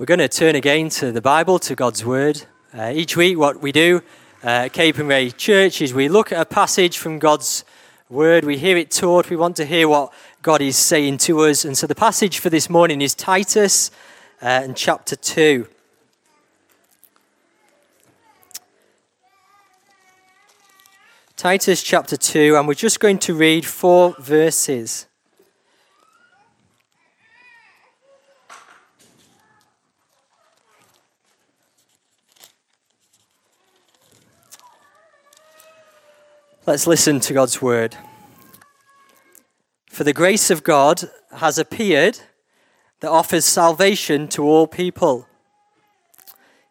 We're going to turn again to the Bible, to God's Word. Each week what we do at Capernwray Church is we look at a passage from God's Word. We hear it taught. We want to hear what God is saying to us. And so the passage for this morning is Titus and chapter 2. Titus chapter 2, and we're just going to read 4 verses. Let's listen to God's word. For the grace of God has appeared that offers salvation to all people.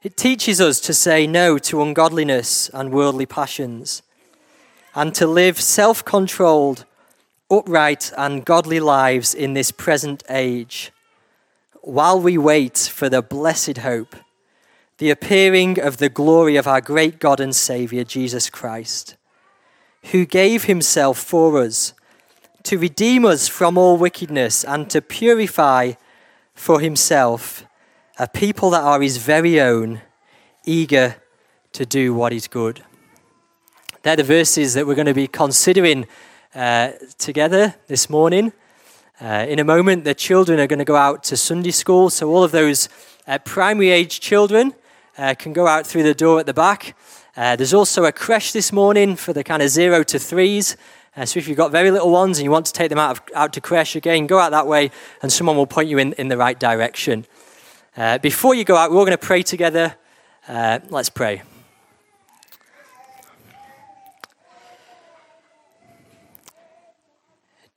It teaches us to say no to ungodliness and worldly passions, and to live self-controlled, upright and godly lives in this present age, while we wait for the blessed hope, the appearing of the glory of our great God and Saviour, Jesus Christ, who gave himself for us, to redeem us from all wickedness and to purify for himself a people that are his very own, eager to do what is good. They're the verses that we're going to be considering together this morning. In a moment, the children are going to go out to Sunday school, so all of those primary age children can go out through the door at the back. There's also a creche this morning for the kind of 0 to 3s. So if you've got very little ones and you want to take them out to creche, again, go out that way and someone will point you in the right direction. Before you go out, we're all going to pray together. Let's pray.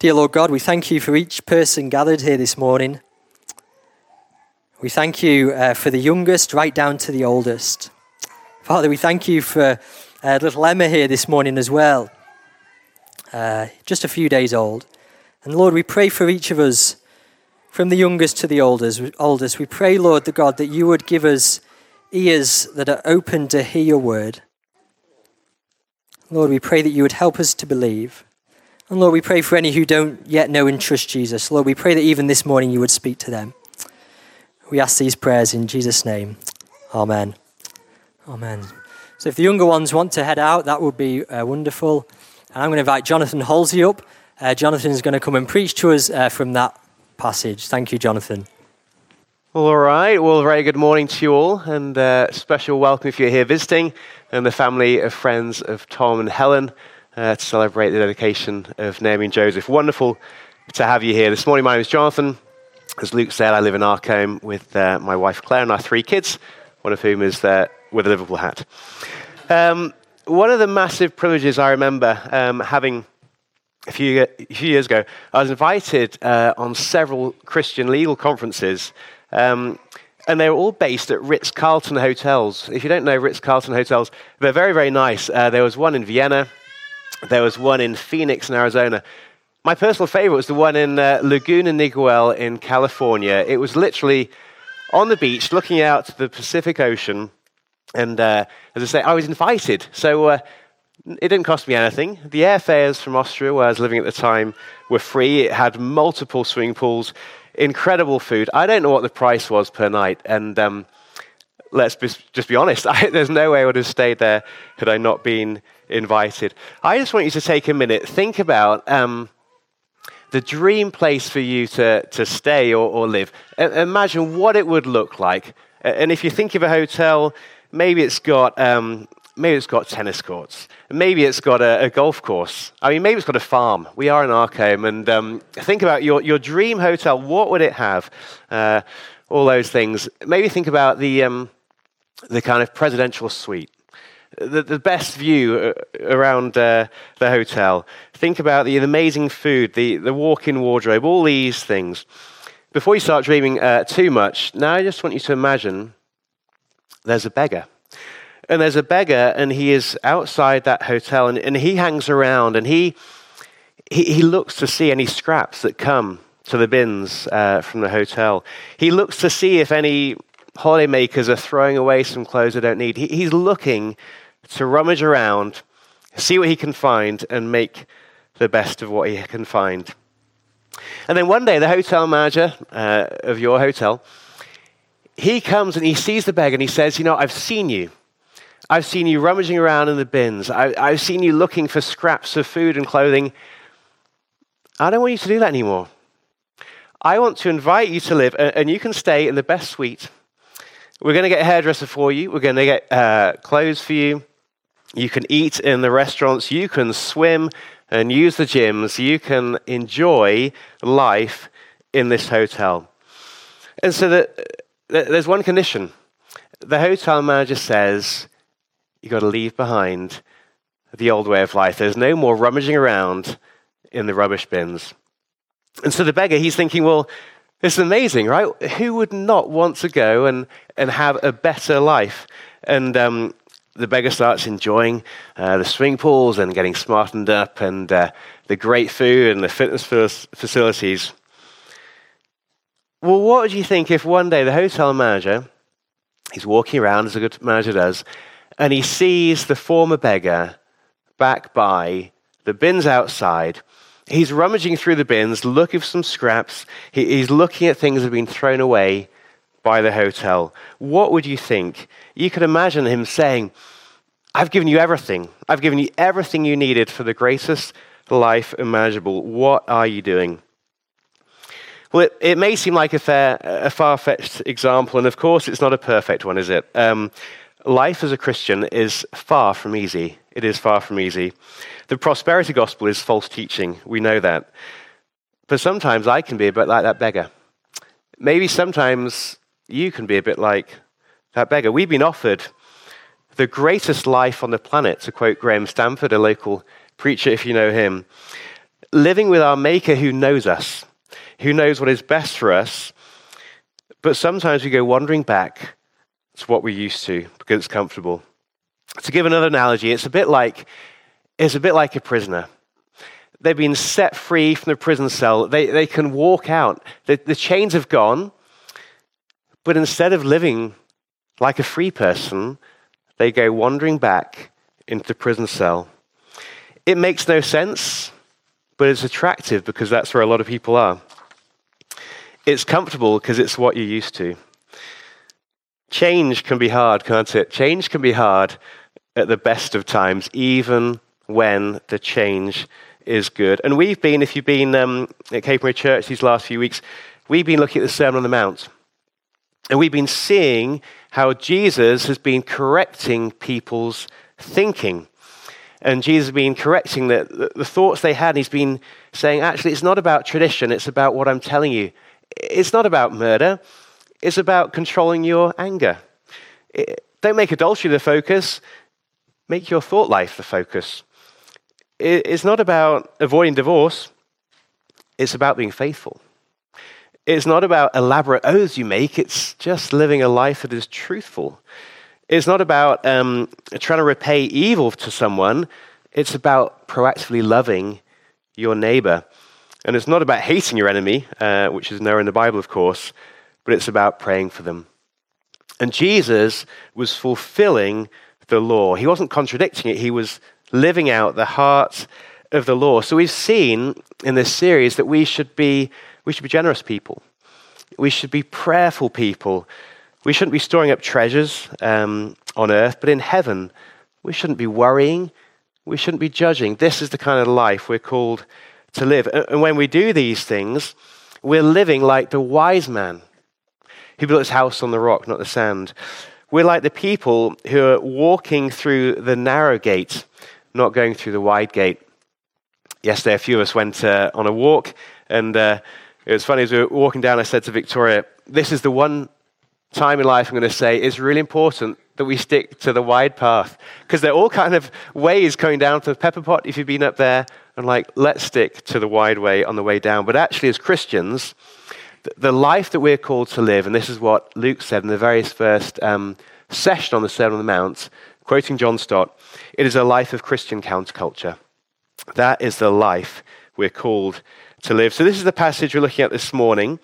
Dear Lord God, we thank you for each person gathered here this morning. We thank you for the youngest right down to the oldest. Father, we thank you for little Emma here this morning as well, just a few days old. And Lord, we pray for each of us, from the youngest to the oldest. We pray, Lord, the God, that you would give us ears that are open to hear your word. Lord, we pray that you would help us to believe. And Lord, we pray for any who don't yet know and trust Jesus. Lord, we pray that even this morning you would speak to them. We ask these prayers in Jesus' name. Amen. Amen. So if the younger ones want to head out, that would be wonderful. And I'm going to invite Jonathan Halsey up. Jonathan's going to come and preach to us from that passage. Thank you, Jonathan. All right. Well, very good morning to you all, and special welcome if you're here visiting, and the family of friends of Tom and Helen to celebrate the dedication of Naomi and Joseph. Wonderful to have you here this morning. My name is Jonathan. As Luke said, I live in Arkham with my wife Claire and our 3 kids, one of whom is with a Liverpool hat. One of the massive privileges I remember having a few years ago, I was invited on several Christian legal conferences, and they were all based at Ritz-Carlton hotels. If you don't know Ritz-Carlton hotels, they're very, very nice. There was one in Vienna. There was one in Phoenix in Arizona. My personal favorite was the one in Laguna Niguel in California. It was literally on the beach looking out to the Pacific Ocean. And as I say, I was invited, so it didn't cost me anything. The airfares from Austria, where I was living at the time, were free. It had multiple swimming pools, incredible food. I don't know what the price was per night, and just be honest, there's no way I would have stayed there had I not been invited. I just want you to take a minute, think about the dream place for you to stay or live. Imagine what it would look like. And if you think of a hotel, maybe it's got tennis courts. Maybe it's got a golf course. I mean, maybe it's got a farm. We are in Arkham, and think about your dream hotel. What would it have? All those things. Maybe think about the kind of presidential suite, the best view around the hotel. Think about the amazing food, the walk-in wardrobe, all these things. Before you start dreaming too much, now I just want you to imagine. There's a beggar, and he is outside that hotel, and he hangs around, and he looks to see any scraps that come to the bins from the hotel. He looks to see if any holidaymakers are throwing away some clothes they don't need. He's looking to rummage around, see what he can find, and make the best of what he can find. And then one day, the hotel manager of your hotel, he comes and he sees the beggar and he says, you know, I've seen you. I've seen you rummaging around in the bins. I've seen you looking for scraps of food and clothing. I don't want you to do that anymore. I want to invite you to live, and you can stay in the best suite. We're going to get a hairdresser for you. We're going to get clothes for you. You can eat in the restaurants. You can swim and use the gyms. You can enjoy life in this hotel. And so there's one condition. The hotel manager says, you've got to leave behind the old way of life. There's no more rummaging around in the rubbish bins. And so the beggar, he's thinking, well, this is amazing, right? Who would not want to go and have a better life? And the beggar starts enjoying the swimming pools and getting smartened up and the great food and the fitness facilities. Well, what would you think if one day the hotel manager, he's walking around as a good manager does, and he sees the former beggar back by the bins outside. He's rummaging through the bins, looking for some scraps. He's looking at things that have been thrown away by the hotel. What would you think? You could imagine him saying, I've given you everything. I've given you everything you needed for the greatest life imaginable. What are you doing? Well, it may seem like a far-fetched example, and of course it's not a perfect one, is it? Life as a Christian is far from easy. It is far from easy. The prosperity gospel is false teaching. We know that. But sometimes I can be a bit like that beggar. Maybe sometimes you can be a bit like that beggar. We've been offered the greatest life on the planet, to quote Graham Stanford, a local preacher if you know him. Living with our Maker who knows us, who knows what is best for us. But sometimes we go wandering back to what we're used to because it's comfortable. To give another analogy, it's a bit like a prisoner. They've been set free from the prison cell. They can walk out. The chains have gone, but instead of living like a free person, they go wandering back into the prison cell. It makes no sense, but it's attractive because that's where a lot of people are. It's comfortable because it's what you're used to. Change can be hard, can't it? Change can be hard at the best of times, even when the change is good. And we've been, if you've been at Capernwray Church these last few weeks, we've been looking at the Sermon on the Mount. And we've been seeing how Jesus has been correcting people's thinking. And Jesus has been correcting the thoughts they had. And he's been saying, actually, it's not about tradition. It's about what I'm telling you. It's not about murder. It's about controlling your anger. Don't make adultery the focus. Make your thought life the focus. It's not about avoiding divorce. It's about being faithful. It's not about elaborate oaths you make. It's just living a life that is truthful. It's not about trying to repay evil to someone. It's about proactively loving your neighbor. And it's not about hating your enemy, which is nowhere in the Bible, of course, but it's about praying for them. And Jesus was fulfilling the law. He wasn't contradicting it. He was living out the heart of the law. So we've seen in this series that we should be generous people. We should be prayerful people. We shouldn't be storing up treasures on earth, but in heaven. We shouldn't be worrying. We shouldn't be judging. This is the kind of life we're called to live. And when we do these things, we're living like the wise man who built his house on the rock, not the sand. We're like the people who are walking through the narrow gate, not going through the wide gate. Yesterday, a few of us went on a walk, and it was funny, as we were walking down, I said to Victoria, this is the one time in life I'm going to say it's really important that we stick to the wide path, because they're all kind of ways going down to the pepper pot if you've been up there, and like, let's stick to the wide way on the way down. But actually, as Christians, the life that we're called to live, and this is what Luke said in the very first session on the Sermon on the Mount, quoting John Stott, it is a life of Christian counterculture. That is the life we're called to live. So this is the passage we're looking at this morning.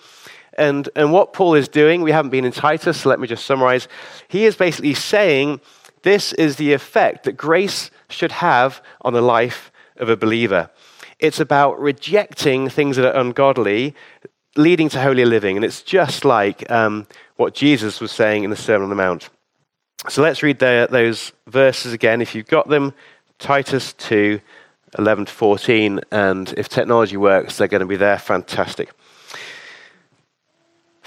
And what Paul is doing, we haven't been in Titus, so let me just summarize. He is basically saying this is the effect that grace should have on the life of a believer. It's about rejecting things that are ungodly, leading to holy living. And it's just like what Jesus was saying in the Sermon on the Mount. So let's read those verses again, if you've got them. Titus 2, 11 to 14. And if technology works, they're going to be there. Fantastic.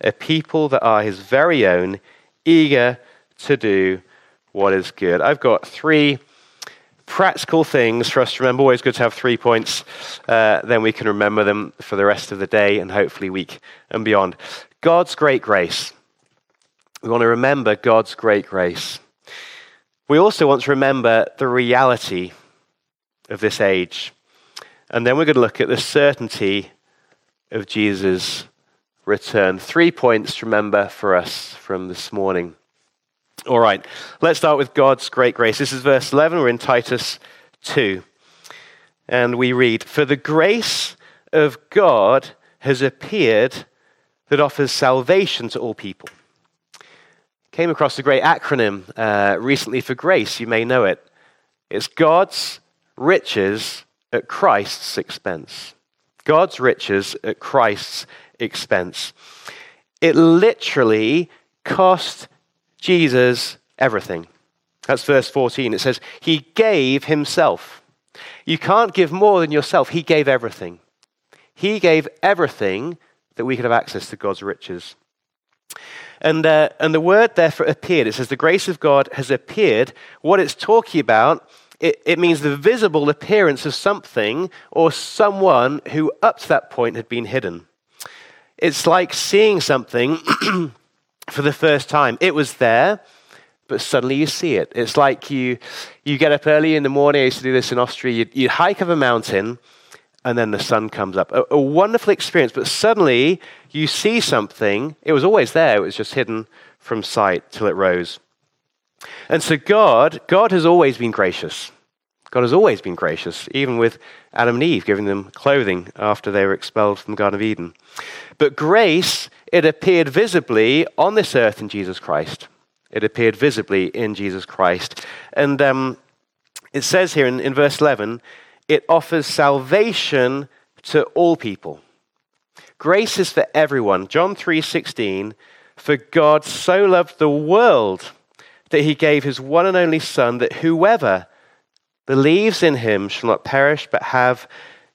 a people that are his very own, eager to do what is good. I've got three practical things for us to remember. Always good to have 3 points. Then we can remember them for the rest of the day and hopefully week and beyond. God's great grace. We want to remember God's great grace. We also want to remember the reality of this age. And then we're going to look at the certainty of Jesus' return. 3 points to remember for us from this morning. All right, let's start with God's great grace. This is verse 11. We're in Titus 2. And we read, "For the grace of God has appeared that offers salvation to all people." Came across a great acronym recently for grace. You may know it. It's God's riches at Christ's expense. God's riches at Christ's expense. It literally cost Jesus everything. That's verse 14. It says, he gave himself. You can't give more than yourself. He gave everything. He gave everything that we could have access to God's riches. And the word there for appeared, it says the grace of God has appeared. What it's talking about, it means the visible appearance of something or someone who up to that point had been hidden. It's like seeing something for the first time. It was there, but suddenly you see it. It's like you get up early in the morning. I used to do this in Austria. You hike up a mountain, and then the sun comes up. A wonderful experience, but suddenly you see something. It was always there. It was just hidden from sight till it rose. And so God has always been gracious. God has always been gracious, even with Adam and Eve, giving them clothing after they were expelled from the Garden of Eden. But grace, it appeared visibly on this earth in Jesus Christ. It appeared visibly in Jesus Christ. And it says here in verse 11, it offers salvation to all people. Grace is for everyone. John 3:16, for God so loved the world that he gave his one and only Son, that whoever believes in him shall not perish but have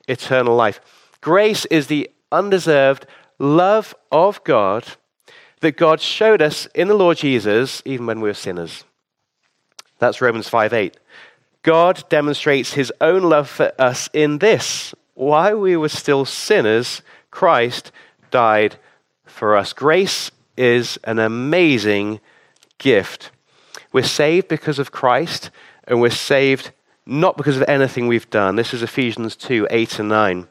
eternal life. Grace is the undeserved love of God that God showed us in the Lord Jesus even when we were sinners. That's Romans 5:8. God demonstrates his own love for us in this: while we were still sinners, Christ died for us. Grace is an amazing gift. We're saved because of Christ, and we're saved not because of anything we've done. This is Ephesians 2, 8 and 9.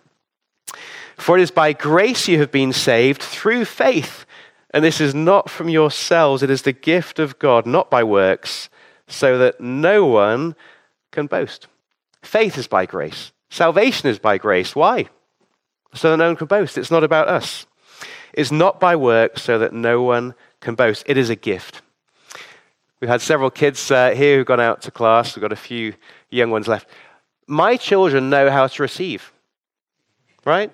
For it is by grace you have been saved through faith, and this is not from yourselves. It is the gift of God, not by works, so that no one can boast. Faith is by grace. Salvation is by grace. Why? So that no one can boast. It's not about us. It's not by works, so that no one can boast. It is a gift. We've had several kids here who've gone out to class. We've got a few young ones left. My children know how to receive, right?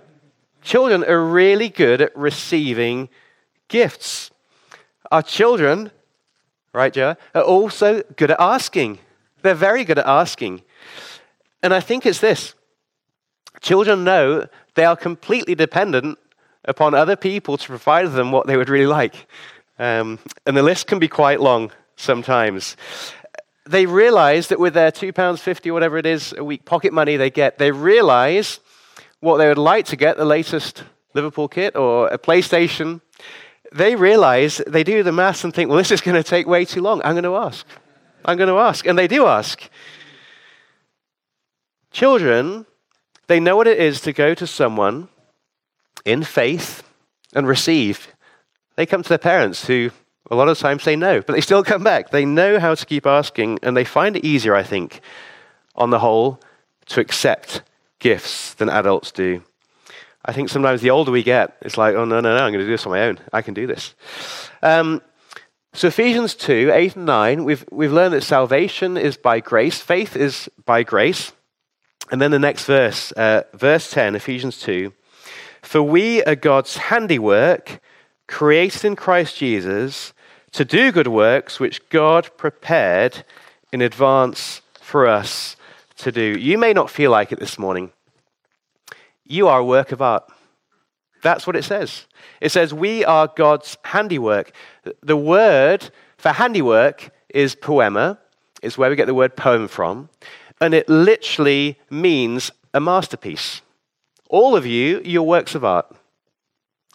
Children are really good at receiving gifts. Our children, right, Joe, are also good at asking. They're very good at asking. And I think it's this. Children know they are completely dependent upon other people to provide them what they would really like. And the list can be quite long. Sometimes they realize that with their £2.50, whatever it is, a week pocket money they get, they realize what they would like to get, the latest Liverpool kit or a PlayStation. They realize, they do the maths and think, well, this is going to take way too long. I'm going to ask. And they do ask. Children, they know what it is to go to someone in faith and receive, they come to their parents who a lot of times say no, but they still come back. They know how to keep asking, and they find it easier, I think, on the whole, to accept gifts than adults do. I think sometimes the older we get, it's like, oh, no, I'm going to do this on my own. I can do this. So Ephesians 2, 8 and 9, we've learned that salvation is by grace. Faith is by grace. And then the next verse, verse 10, Ephesians 2. For we are God's handiwork, created in Christ Jesus, to do good works which God prepared in advance for us to do. You may not feel like it this morning. You are a work of art. That's what it says. It says we are God's handiwork. The word for handiwork is poema. It's where we get the word poem from. And it literally means a masterpiece. All of you, you're works of art.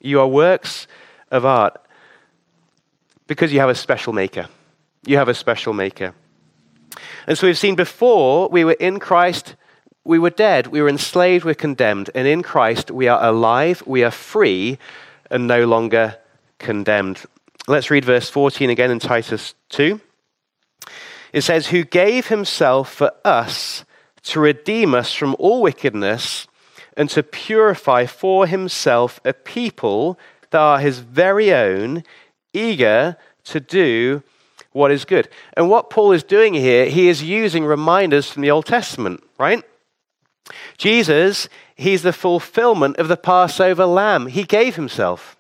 You are works of art because you have a special maker. You have a special maker. And so we've seen before, we were in Christ, we were dead, we were enslaved, we were condemned. And in Christ, we are alive, we are free, and no longer condemned. Let's read verse 14 again in Titus 2. It says, who gave himself for us to redeem us from all wickedness and to purify for himself a people that are his very own, eager to do what is good. And what Paul is doing here, he is using reminders from the Old Testament, right? Jesus, he's the fulfillment of the Passover lamb. He gave himself.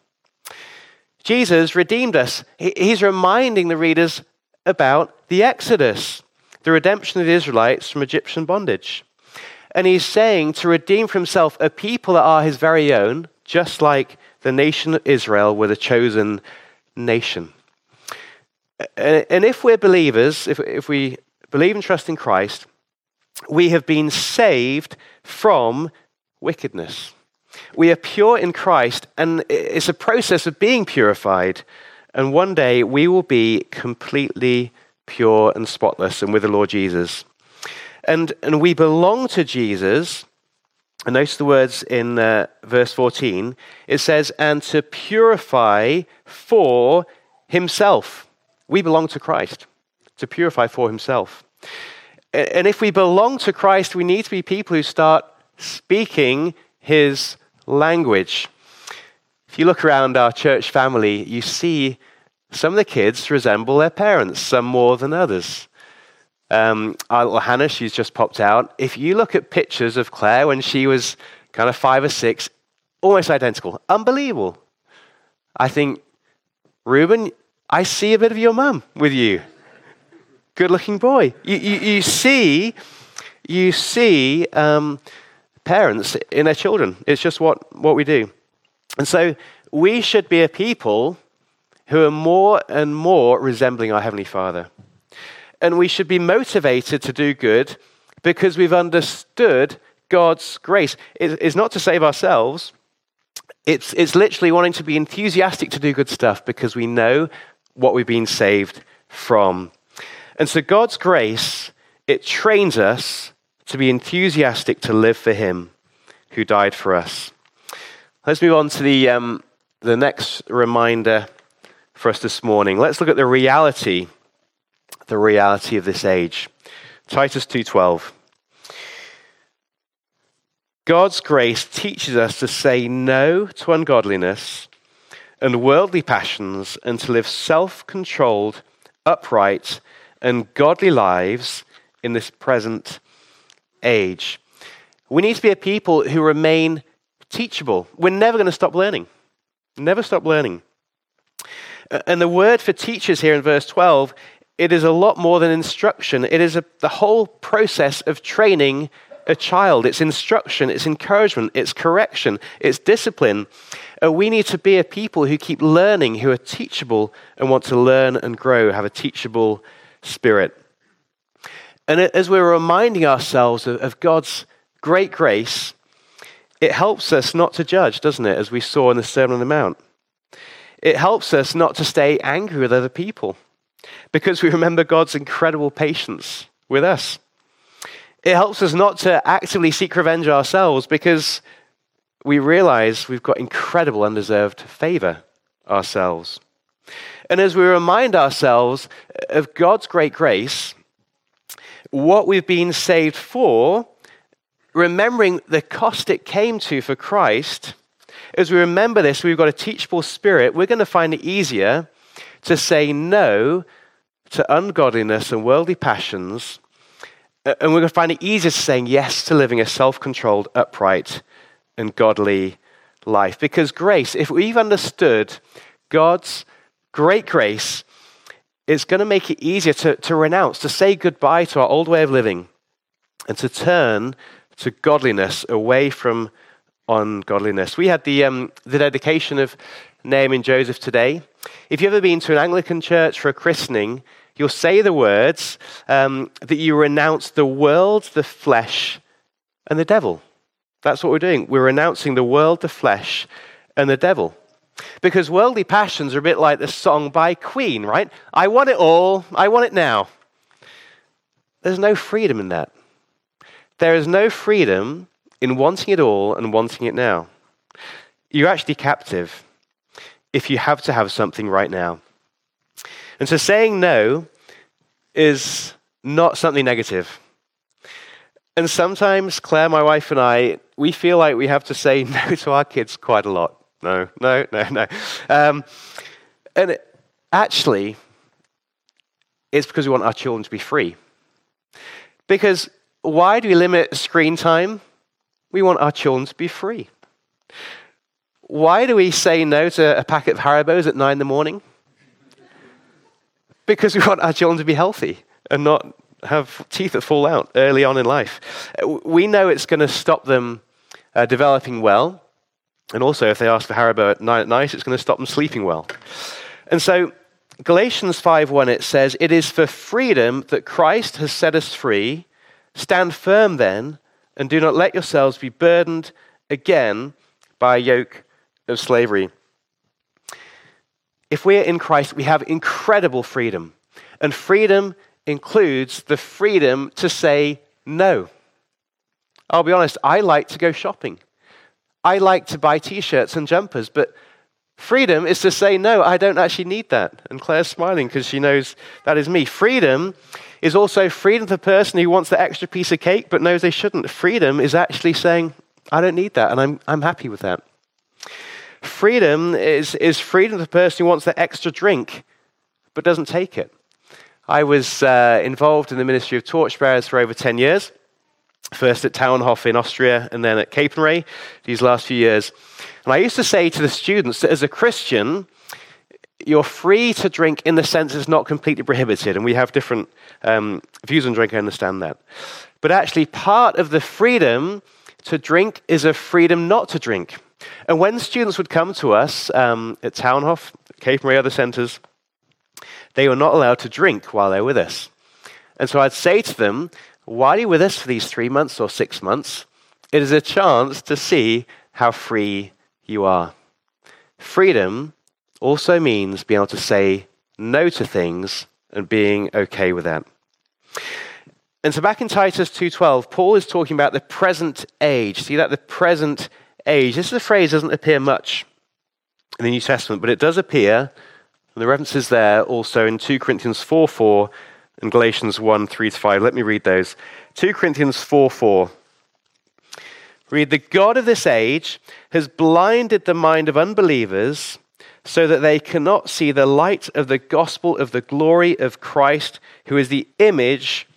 Jesus redeemed us. He's reminding the readers about the Exodus, the redemption of the Israelites from Egyptian bondage. And he's saying to redeem for himself a people that are his very own, just like the nation of Israel were the chosen nation. And if we're believers, if we believe and trust in Christ, we have been saved from wickedness. We are pure in Christ, and it's a process of being purified. And one day we will be completely pure and spotless and with the Lord Jesus. And we belong to Jesus. And notice the words in verse 14. It says, and to purify for himself. We belong to Christ, to purify for himself. And if we belong to Christ, we need to be people who start speaking his language. If you look around our church family, you see some of the kids resemble their parents, some more than others. Our little Hannah, she's just popped out. If you look at pictures of Claire when she was kind of 5 or 6, almost identical. Unbelievable. I think, Reuben, I see a bit of your mum with you. Good looking boy. You see parents in their children. It's just what we do. And so we should be a people who are more and more resembling our Heavenly Father. And we should be motivated to do good because we've understood God's grace. It's not to save ourselves. It's literally wanting to be enthusiastic to do good stuff because we know what we've been saved from. And so God's grace, it trains us to be enthusiastic to live for him who died for us. Let's move on to the next reminder for us this morning. Let's look at the reality of this age. Titus 2:12. God's grace teaches us to say no to ungodliness and worldly passions and to live self-controlled, upright, and godly lives in this present age. We need to be a people who remain teachable. We're never going to stop learning. Never stop learning. And the word for teachers here in verse 12, it is a lot more than instruction. It is the whole process of training a child. It's instruction, it's encouragement, it's correction, it's discipline. We need to be a people who keep learning, who are teachable and want to learn and grow, have a teachable spirit. And as we're reminding ourselves of God's great grace, it helps us not to judge, doesn't it? As we saw in the Sermon on the Mount. It helps us not to stay angry with other people, because we remember God's incredible patience with us. It helps us not to actively seek revenge ourselves because we realize we've got incredible undeserved favor ourselves. And as we remind ourselves of God's great grace, what we've been saved for, remembering the cost it came to for Christ, as we remember this, we've got a teachable spirit. We're going to find it easier to say no to ungodliness and worldly passions, and we're going to find it easier to saying yes to living a self-controlled, upright, and godly life. Because grace, if we've understood God's great grace, it's going to make it easier to renounce, to say goodbye to our old way of living, and to turn to godliness, away from ungodliness. We had the dedication of Naomi and Joseph today. If you've ever been to an Anglican church for a christening, you'll say the words that you renounce the world, the flesh, and the devil. That's what we're doing. We're renouncing the world, the flesh, and the devil. Because worldly passions are a bit like the song by Queen, right? I want it all. I want it now. There's no freedom in that. There is no freedom in wanting it all and wanting it now. You're actually captive if you have to have something right now. And so saying no is not something negative. And sometimes Claire, my wife, and I, we feel like we have to say no to our kids quite a lot. No. And actually, it's because we want our children to be free. Because why do we limit screen time? We want our children to be free. Why do we say no to a packet of Haribos at 9 a.m? Because we want our children to be healthy and not have teeth that fall out early on in life. We know it's going to stop them developing well. And also, if they ask for Haribo at 9 p.m, it's going to stop them sleeping well. And so, Galatians 5:1, it says, "It is for freedom that Christ has set us free. Stand firm then, and do not let yourselves be burdened again by a yoke of slavery." If we're in Christ, we have incredible freedom. And freedom includes the freedom to say no. I'll be honest, I like to go shopping. I like to buy T-shirts and jumpers, but freedom is to say, no, I don't actually need that. And Claire's smiling because she knows that is me. Freedom is also freedom for the person who wants the extra piece of cake but knows they shouldn't. Freedom is actually saying, I don't need that, and I'm happy with that. Freedom is freedom for the person who wants the extra drink but doesn't take it. I was involved in the ministry of torchbearers for over 10 years. First at Taunhof in Austria and then at Capernwray these last few years. And I used to say to the students that as a Christian, you're free to drink in the sense it's not completely prohibited. And we have different views on drink, I understand that. But actually, part of the freedom to drink is a freedom not to drink. And when students would come to us at Taunhof, Capernwray, other centres, they were not allowed to drink while they were with us. And so I'd say to them, while you're with us for these 3 months or 6 months, it is a chance to see how free you are. Freedom also means being able to say no to things and being okay with that. And so back in Titus 2:12, Paul is talking about the present age. See that? The present age. This is a phrase that doesn't appear much in the New Testament, but it does appear, and the reference is there also in 2 Corinthians 4:4, in Galatians 1:3-5, let me read those. 2 Corinthians 4:4. Read, "The God of this age has blinded the mind of unbelievers so that they cannot see the light of the gospel of the glory of Christ, who is the image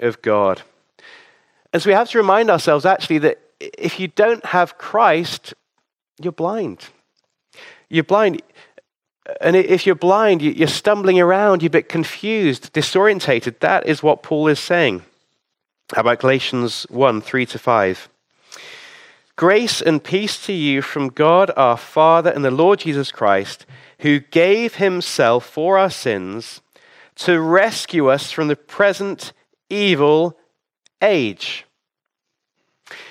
of God." And so we have to remind ourselves actually that if you don't have Christ, you're blind. You're blind. And if you're blind, you're stumbling around, you're a bit confused, disorientated. That is what Paul is saying. How about Galatians 1:3-5? "Grace and peace to you from God our Father and the Lord Jesus Christ, who gave himself for our sins to rescue us from the present evil age."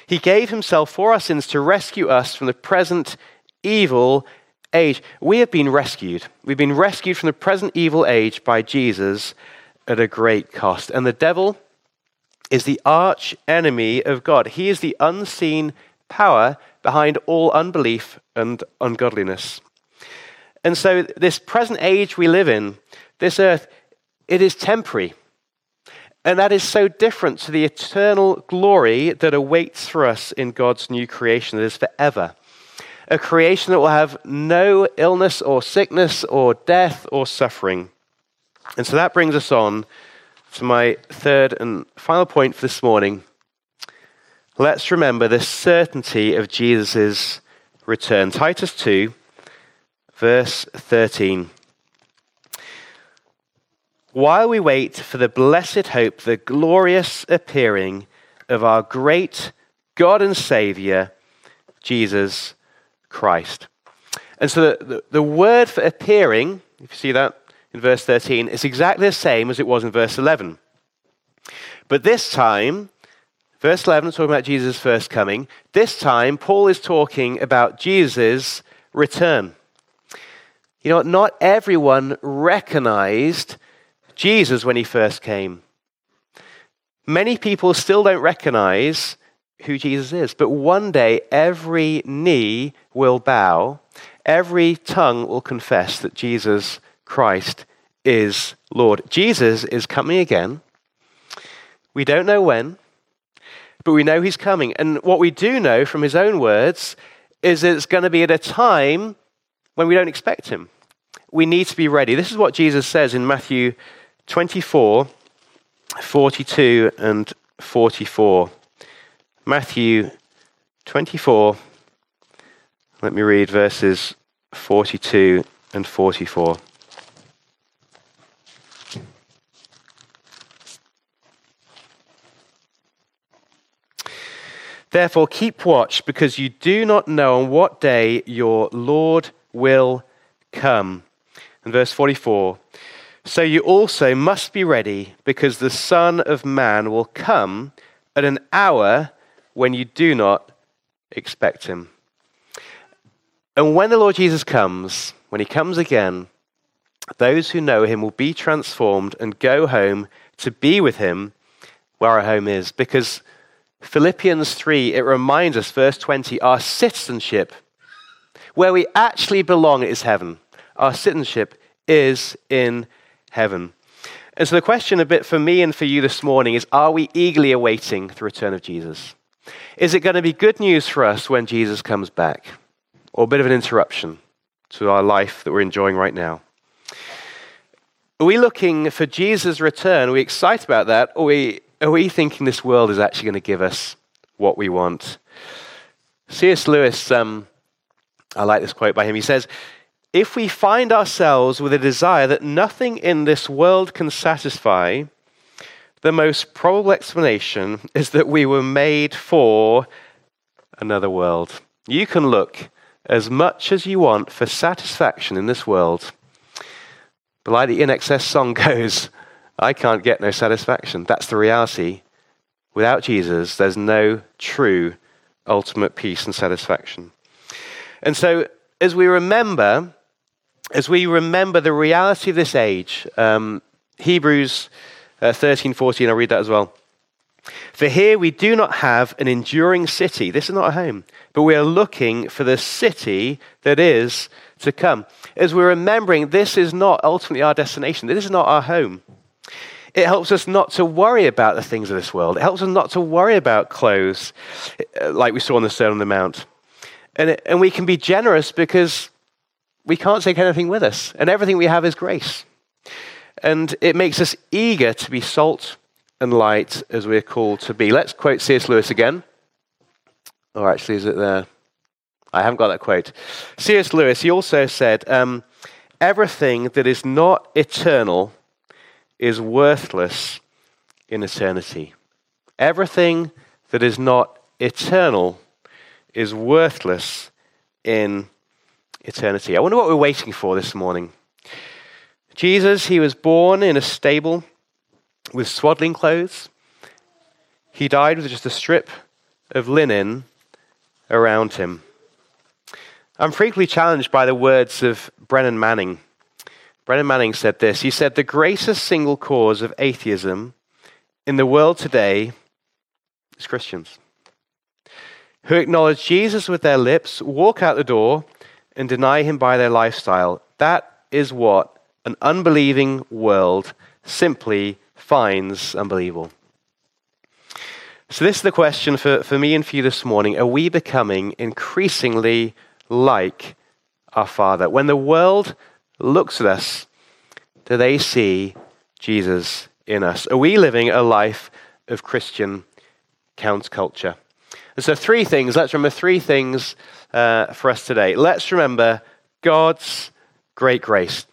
He gave himself for our sins to rescue us from the present evil age. We have been rescued. We've been rescued from the present evil age by Jesus at a great cost. And the devil is the arch enemy of God. He is the unseen power behind all unbelief and ungodliness. And so this present age we live in, this earth, it is temporary. And that is so different to the eternal glory that awaits for us in God's new creation that is forever. A creation that will have no illness or sickness or death or suffering. And so that brings us on to my third and final point for this morning. Let's remember the certainty of Jesus' return. Titus 2, verse 13. While we wait for the blessed hope, the glorious appearing of our great God and Savior, Jesus Christ. And so the word for appearing, if you see that in verse 13, is exactly the same as it was in verse 11. But this time, verse 11 is talking about Jesus' first coming. This time, Paul is talking about Jesus' return. You know, not everyone recognized Jesus when he first came. Many people still don't recognize who Jesus is, but one day every knee will bow, every tongue will confess that Jesus Christ is Lord. Jesus is coming again. We don't know when, but we know he's coming. And what we do know from his own words is that it's going to be at a time when we don't expect him. We need to be ready. This is what Jesus says in Matthew 24, 42 and 44. Matthew 24, let me read verses 42 and 44. Therefore, keep watch, because you do not know on what day your Lord will come. And verse 44, so you also must be ready, because the Son of Man will come at an hour when you do not expect him. And when the Lord Jesus comes, when he comes again, those who know him will be transformed and go home to be with him where our home is. Because Philippians 3, it reminds us, verse 20, our citizenship, where we actually belong, is heaven. Our citizenship is in heaven. And so the question a bit for me and for you this morning is, are we eagerly awaiting the return of Jesus? Is it going to be good news for us when Jesus comes back? Or a bit of an interruption to our life that we're enjoying right now? Are we looking for Jesus' return? Are we excited about that? Or are we thinking this world is actually going to give us what we want? C.S. Lewis, I like this quote by him. He says, if we find ourselves with a desire that nothing in this world can satisfy, the most probable explanation is that we were made for another world. You can look as much as you want for satisfaction in this world. But like the In Excess song goes, I can't get no satisfaction. That's the reality. Without Jesus, there's no true ultimate peace and satisfaction. And so as we remember the reality of this age, Hebrews 13, 14, I'll read that as well. For here we do not have an enduring city. This is not a home, but we are looking for the city that is to come. As we're remembering, this is not ultimately our destination. This is not our home. It helps us not to worry about the things of this world. It helps us not to worry about clothes, like we saw in the Sermon on the Mount. And we can be generous because we can't take anything with us, and everything we have is grace. And it makes us eager to be salt and light as we're called to be. Let's quote C.S. Lewis again. Or actually, is it there? I haven't got that quote. C.S. Lewis, he also said, everything that is not eternal is worthless in eternity. Everything that is not eternal is worthless in eternity. I wonder what we're waiting for this morning. Jesus, he was born in a stable with swaddling clothes. He died with just a strip of linen around him. I'm frequently challenged by the words of Brennan Manning. Brennan Manning said this. He said, the greatest single cause of atheism in the world today is Christians. who acknowledge Jesus with their lips, walk out the door, and deny him by their lifestyle. That is what an unbelieving world simply finds unbelievable. So this is the question for me and for you this morning. Are we becoming increasingly like our Father? When the world looks at us, do they see Jesus in us? Are we living a life of Christian counterculture? And so three things, let's remember three things for us today. Let's remember God's great grace.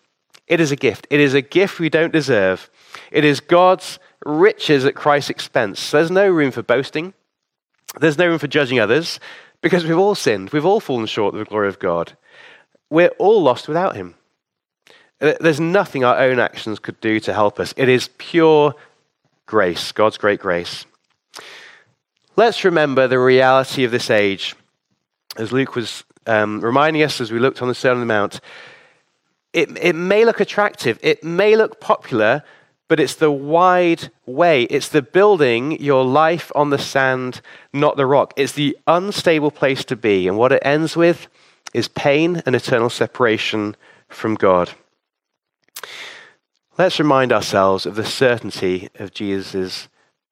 It is a gift. It is a gift we don't deserve. It is God's riches at Christ's expense. So there's no room for boasting. There's no room for judging others because we've all sinned. We've all fallen short of the glory of God. We're all lost without him. There's nothing our own actions could do to help us. It is pure grace, God's great grace. Let's remember the reality of this age. As Luke was reminding us as we looked on the Sermon on the Mount, it may look attractive, it may look popular, but it's the wide way. It's the building your life on the sand, not the rock. It's the unstable place to be. And what it ends with is pain and eternal separation from God. Let's remind ourselves of the certainty of Jesus'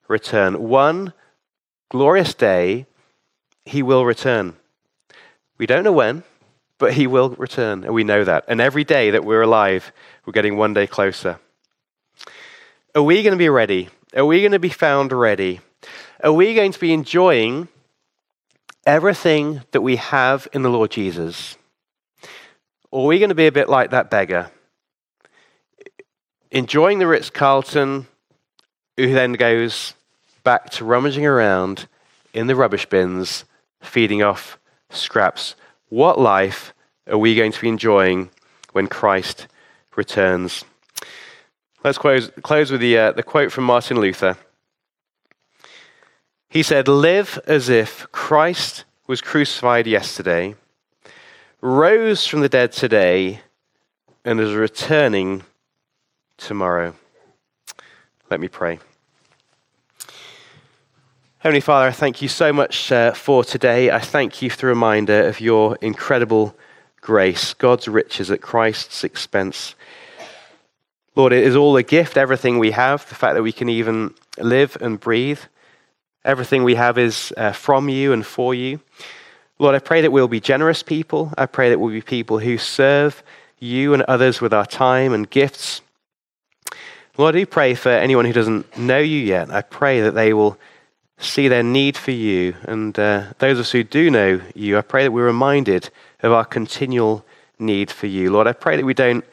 return. One glorious day, he will return. We don't know when, but he will return, and we know that. And every day that we're alive, we're getting one day closer. Are we going to be ready? Are we going to be found ready? Are we going to be enjoying everything that we have in the Lord Jesus? Or are we going to be a bit like that beggar, enjoying the Ritz-Carlton, who then goes back to rummaging around in the rubbish bins, feeding off scraps? What life are we going to be enjoying when Christ returns? Let's close with the quote from Martin Luther. He said, "Live as if Christ was crucified yesterday, rose from the dead today, and is returning tomorrow." Let me pray. Heavenly Father, I thank you so much for today. I thank you for the reminder of your incredible grace, God's riches at Christ's expense. Lord, it is all a gift, everything we have, the fact that we can even live and breathe. Everything we have is from you and for you. Lord, I pray that we'll be generous people. I pray that we'll be people who serve you and others with our time and gifts. Lord, I do pray for anyone who doesn't know you yet. I pray that they will see their need for you. And those of us who do know you, I pray that we're reminded of our continual need for you. Lord, I pray that we don't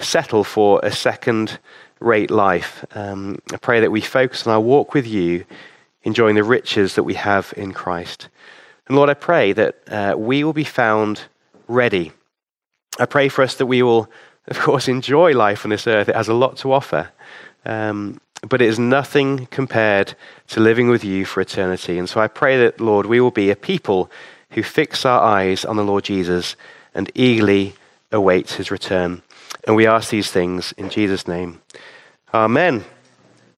settle for a second-rate life. I pray that we focus on our walk with you, enjoying the riches that we have in Christ. And Lord, I pray that we will be found ready. I pray for us that we will, of course, enjoy life on this earth. It has a lot to offer, but it is nothing compared to living with you for eternity. And so I pray that, Lord, we will be a people who fix our eyes on the Lord Jesus and eagerly await his return. And we ask these things in Jesus' name. Amen.